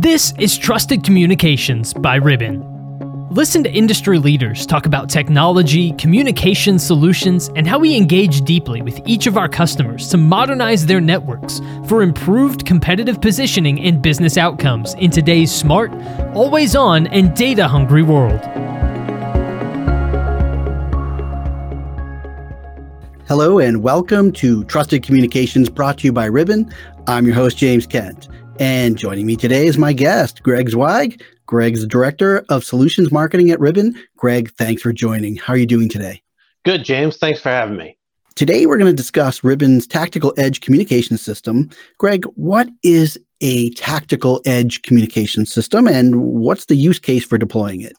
This is Trusted Communications by Ribbon. Listen to industry leaders talk about technology, communication solutions, and how we engage deeply with each of our customers to modernize their networks for improved competitive positioning and business outcomes in today's smart, always-on, and data-hungry world. Hello and welcome to Trusted Communications, brought to you by Ribbon. I'm your host, James Kent. And joining me today is my guest, Greg Zweig. Greg's the Director of Solutions Marketing at Ribbon. Greg, thanks for joining. How are you doing today? Good, James. Thanks for having me. Today, we're going to discuss Ribbon's Tactical Edge Communications System. Greg, what is a Tactical Edge Communications System and what's the use case for deploying it?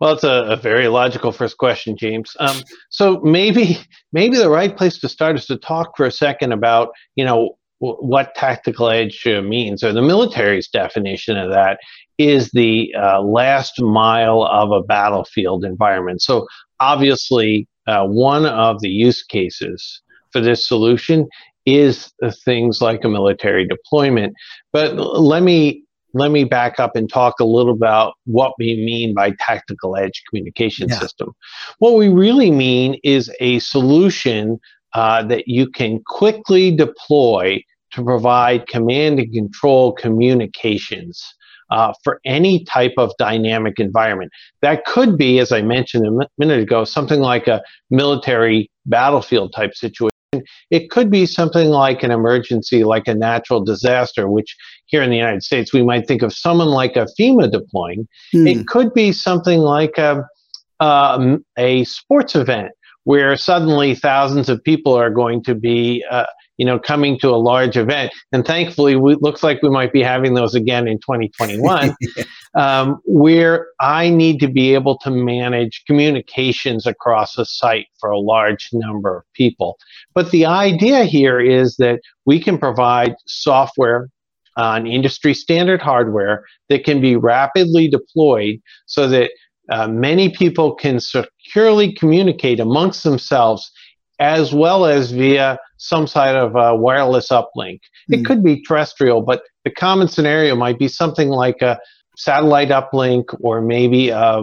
Well, it's a very logical first question, James. So maybe the right place to start is to talk for a second about, what tactical edge means, or the military's definition of that is the last mile of a battlefield environment. So obviously, one of the use cases for this solution is things like a military deployment. But let me back up and talk a little about what we mean by tactical edge communication system. What we really mean is a solution that you can quickly deploy to provide command and control communications for any type of dynamic environment. That could be, as I mentioned a minute ago, something like a military battlefield type situation. It could be something like an emergency, like a natural disaster, which here in the United States, we might think of someone like a FEMA deploying. It could be something like a sports event where suddenly thousands of people are going to be coming to a large event. And thankfully, it looks like we might be having those again in 2021, where I need to be able to manage communications across a site for a large number of people. But the idea here is that we can provide software on industry standard hardware that can be rapidly deployed so that many people can securely communicate amongst themselves, as well as via some side of a wireless uplink. It could be terrestrial, but the common scenario might be something like a satellite uplink or maybe a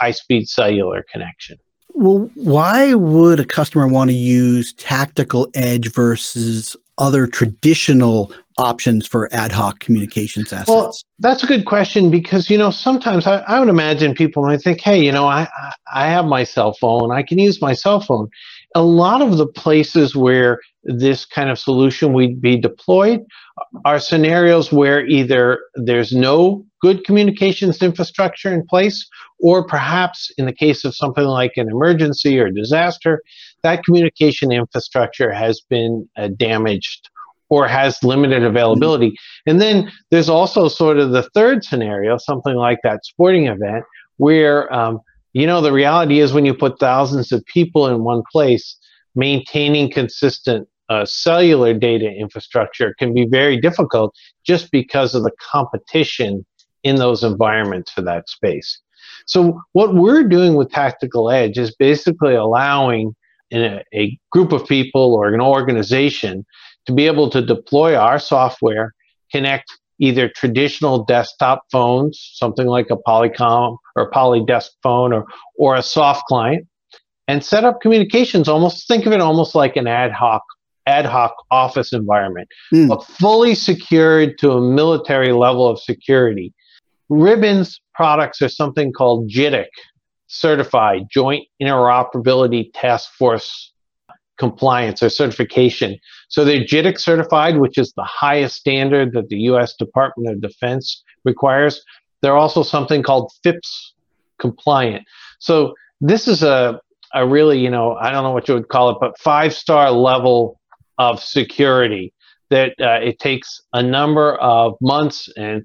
high-speed cellular connection. Well, why would a customer want to use tactical edge versus other traditional options for ad hoc communications assets? Well, that's a good question because, sometimes I would imagine people might think, hey, I have my cell phone. I can use my cell phone. A lot of the places where this kind of solution would be deployed are scenarios where either there's no good communications infrastructure in place, or perhaps in the case of something like an emergency or disaster, that communication infrastructure has been damaged or has limited availability. And then there's also sort of the third scenario, something like that sporting event, where the reality is when you put thousands of people in one place, maintaining consistent cellular data infrastructure can be very difficult just because of the competition in those environments for that space. So what we're doing with Tactical Edge is basically allowing a group of people or an organization to be able to deploy our software, connect either traditional desktop phones, something like a Polycom or Polydesk phone or a soft client, and set up communications. Think of it almost like an ad hoc office environment, but fully secured to a military level of security. Ribbon's products are something called JITIC, Certified Joint Interoperability Task Force Compliance or certification. So they're JITIC certified, which is the highest standard that the U.S. Department of Defense requires. They're also something called FIPS compliant. So this is a really, I don't know what you would call it, but five-star level of security that it takes a number of months and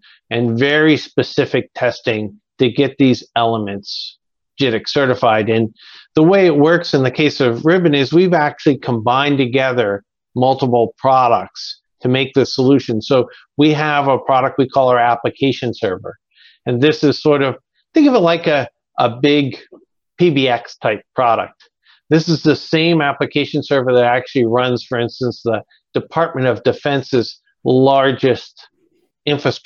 very specific testing to get these elements JITIC certified. And the way it works in the case of Ribbon is we've actually combined together multiple products to make this solution. So we have a product we call our application server. And this is sort of, think of it like a big PBX type product. This is the same application server that actually runs, for instance, the Department of Defense's largest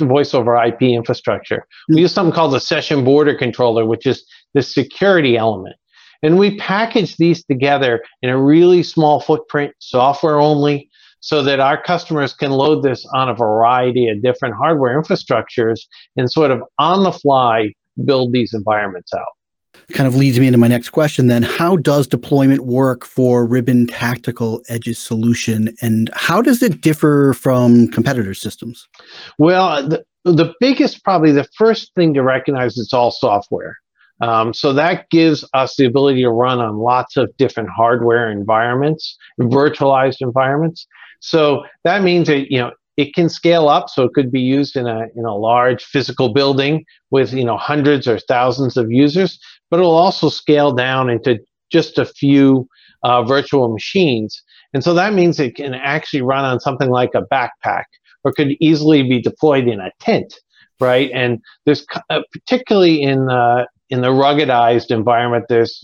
voice over IP infrastructure. We use something called the session border controller, which is the security element. And we package these together in a really small footprint, software only, so that our customers can load this on a variety of different hardware infrastructures and sort of on the fly build these environments out. Kind of leads me into my next question then. How does deployment work for Ribbon Tactical Edge's solution, and how does it differ from competitor systems? Well, the biggest, probably the first thing to recognize, it's all software. So that gives us the ability to run on lots of different hardware environments, virtualized environments. So that means that, you know, it can scale up, so it could be used in a large physical building with, you know, hundreds or thousands of users, but it'll also scale down into just a few virtual machines. And so that means it can actually run on something like a backpack, or could easily be deployed in a tent, right? And there's particularly in the ruggedized environment, there's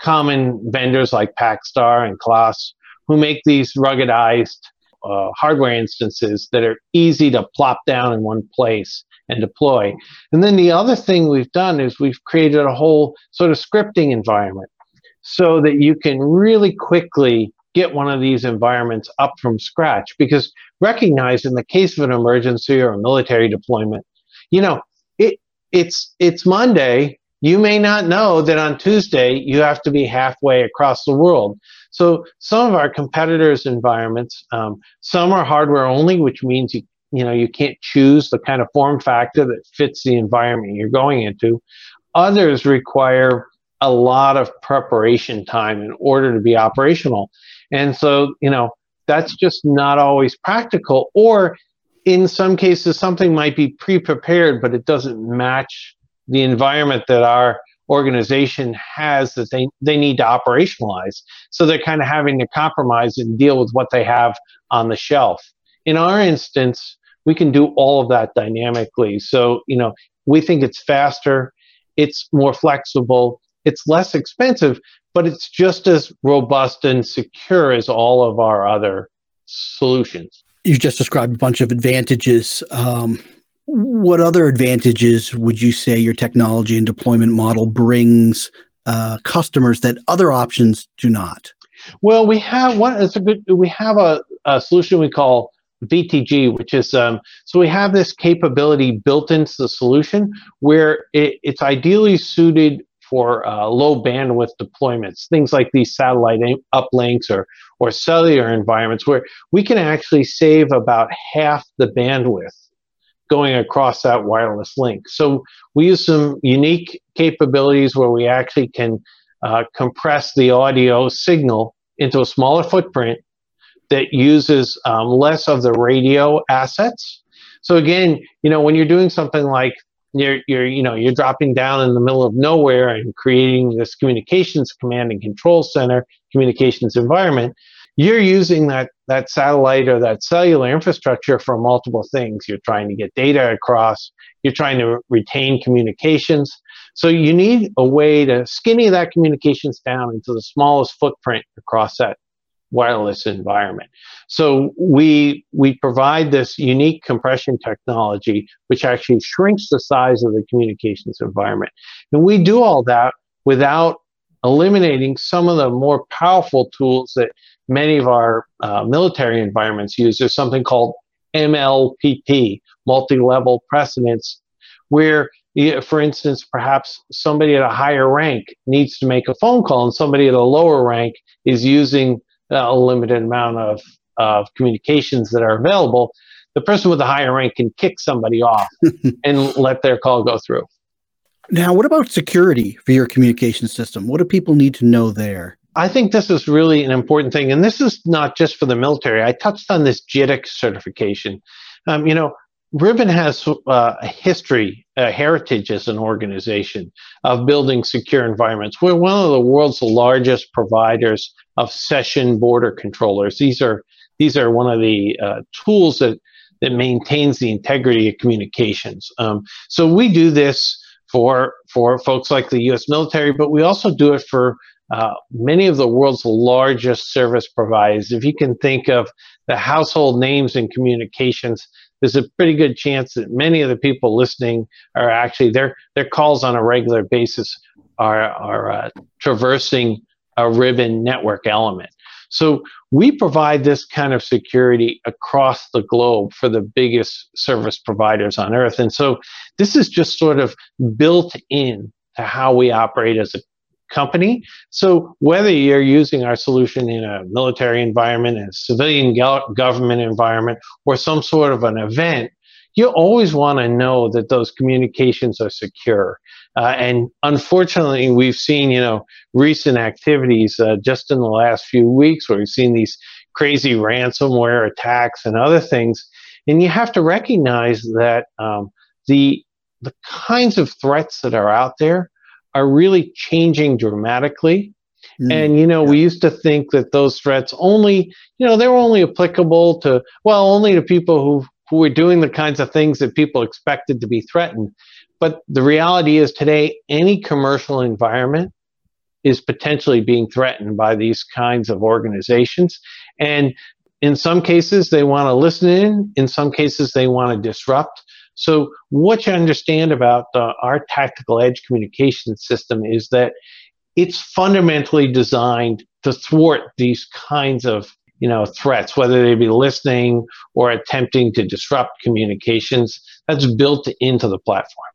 common vendors like Pacstar and Klas who make these ruggedized hardware instances that are easy to plop down in one place and deploy. And then the other thing we've done is we've created a whole sort of scripting environment so that you can really quickly get one of these environments up from scratch, because recognize in the case of an emergency or a military deployment, you know, it's Monday. You may not know that on Tuesday you have to be halfway across the world. So some of our competitors' environments, some are hardware only, which means you can't choose the kind of form factor that fits the environment you're going into. Others require a lot of preparation time in order to be operational, and so that's just not always practical. Or in some cases, something might be pre-prepared, but it doesn't match the environment that our organization has that they need to operationalize. So they're kind of having to compromise and deal with what they have on the shelf. In our instance, we can do all of that dynamically. So, we think it's faster, it's more flexible, it's less expensive, but it's just as robust and secure as all of our other solutions. You just described a bunch of advantages. What other advantages would you say your technology and deployment model brings customers that other options do not? Well, we have one. We have a solution we call VTG, which is so we have this capability built into the solution where it's ideally suited for low bandwidth deployments, things like these satellite uplinks or cellular environments, where we can actually save about half the bandwidth going across that wireless link. So we use some unique capabilities where we actually can compress the audio signal into a smaller footprint that uses less of the radio assets. So again, when you're doing something like you're dropping down in the middle of nowhere and creating this communications command and control center, communications environment, you're using that satellite or that cellular infrastructure for multiple things. You're trying to get data across. You're trying to retain communications. So you need a way to skinny that communications down into the smallest footprint across that wireless environment. So we provide this unique compression technology, which actually shrinks the size of the communications environment. And we do all that without eliminating some of the more powerful tools that many of our military environments use. There's something called MLPP, multi-level precedence, where, for instance, perhaps somebody at a higher rank needs to make a phone call and somebody at a lower rank is using a limited amount of communications that are available. The person with the higher rank can kick somebody off and let their call go through. Now, what about security for your communication system? What do people need to know there? I think this is really an important thing, and this is not just for the military. I touched on this JITIC certification. Ribbon has a history, a heritage as an organization of building secure environments. We're one of the world's largest providers of session border controllers. These are one of the tools that maintains the integrity of communications. So we do this for folks like the U.S. military, but we also do it for many of the world's largest service providers. If you can think of the household names in communications there's a pretty good chance that many of the people listening are actually, their calls on a regular basis are traversing a Ribbon network element. So we provide this kind of security across the globe for the biggest service providers on earth. And so this is just sort of built in to how we operate as a company. So whether you're using our solution in a military environment, a civilian government environment, or some sort of an event, you always want to know that those communications are secure. And unfortunately, we've seen, you know, recent activities just in the last few weeks where we've seen these crazy ransomware attacks and other things. And you have to recognize that the kinds of threats that are out there are really changing dramatically. And, you know, we used to think that those threats only, you know, they were only applicable to, well, only to people who were doing the kinds of things that people expected to be threatened. But the reality is today, any commercial environment is potentially being threatened by these kinds of organizations. And in some cases, they want to listen in some cases, they want to disrupt. So what you understand about our Tactical Edge Communications system is that it's fundamentally designed to thwart these kinds of, you know, threats, whether they be listening or attempting to disrupt communications. That's built into the platform.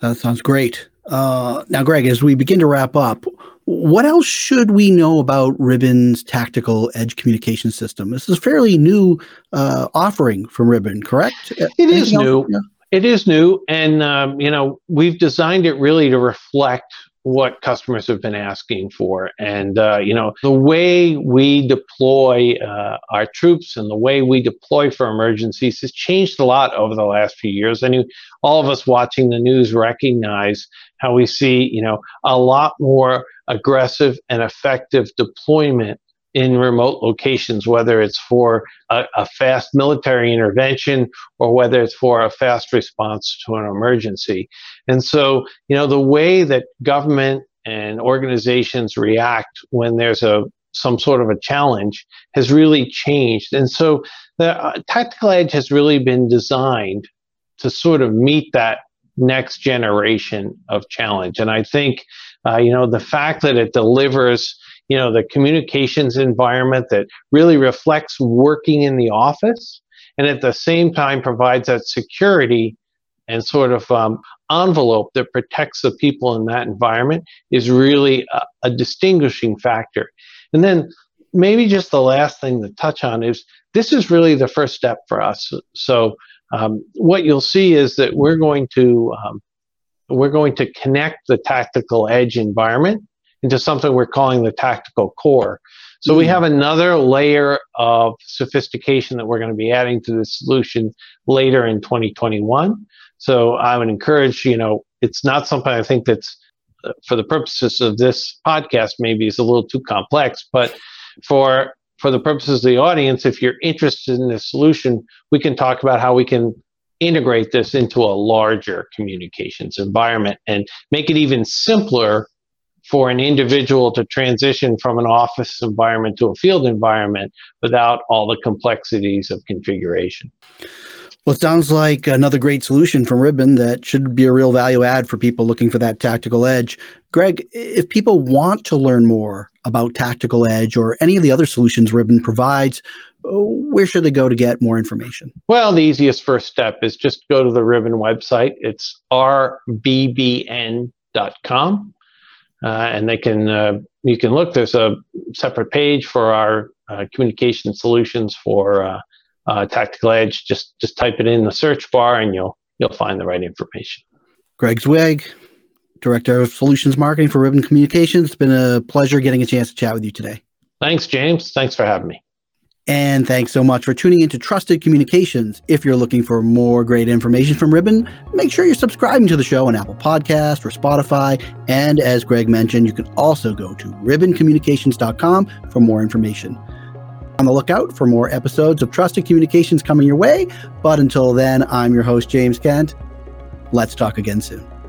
That sounds great. Now, Greg, as we begin to wrap up, what else should we know about Ribbon's Tactical Edge Communication System? This is a fairly new offering from Ribbon, correct? It is new. Yeah. It is new. And, you know, we've designed it really to reflect what customers have been asking for. And, you know, the way we deploy our troops and the way we deploy for emergencies has changed a lot over the last few years. I mean, all of us watching the news recognize how we see, you know, a lot more aggressive and effective deployment in remote locations, whether it's for a fast military intervention or whether it's for a fast response to an emergency. And so, you know, the way that government and organizations react when there's some sort of a challenge has really changed. And so the Tactical Edge has really been designed to sort of meet that next generation of challenge. And I think, you know, the fact that it delivers, you know, the communications environment that really reflects working in the office and at the same time provides that security and sort of envelope that protects the people in that environment is really a distinguishing factor. And then maybe just the last thing to touch on is this is really the first step for us. So what you'll see is that we're going to connect the Tactical Edge environment into something we're calling the tactical core. So we have another layer of sophistication that we're going to be adding to the solution later in 2021. So I would encourage, you know, it's not something I think that's, for the purposes of this podcast, maybe is a little too complex, but for the purposes of the audience, if you're interested in this solution, we can talk about how we can integrate this into a larger communications environment and make it even simpler for an individual to transition from an office environment to a field environment without all the complexities of configuration. Well, it sounds like another great solution from Ribbon that should be a real value add for people looking for that tactical edge. Greg, if people want to learn more about Tactical Edge or any of the other solutions Ribbon provides, where should they go to get more information? Well, the easiest first step is just go to the Ribbon website. It's rbbn.com. And they can, you can look, there's a separate page for our communication solutions for Tactical Edge. Just type it in the search bar and you'll find the right information. Greg Zweig, Director of Solutions Marketing for Ribbon Communications. It's been a pleasure getting a chance to chat with you today. Thanks, James. Thanks for having me. And thanks so much for tuning into Trusted Communications. If you're looking for more great information from Ribbon, make sure you're subscribing to the show on Apple Podcasts or Spotify. And as Greg mentioned, you can also go to ribboncommunications.com for more information. On the lookout for more episodes of Trusted Communications coming your way. But until then, I'm your host, James Kent. Let's talk again soon.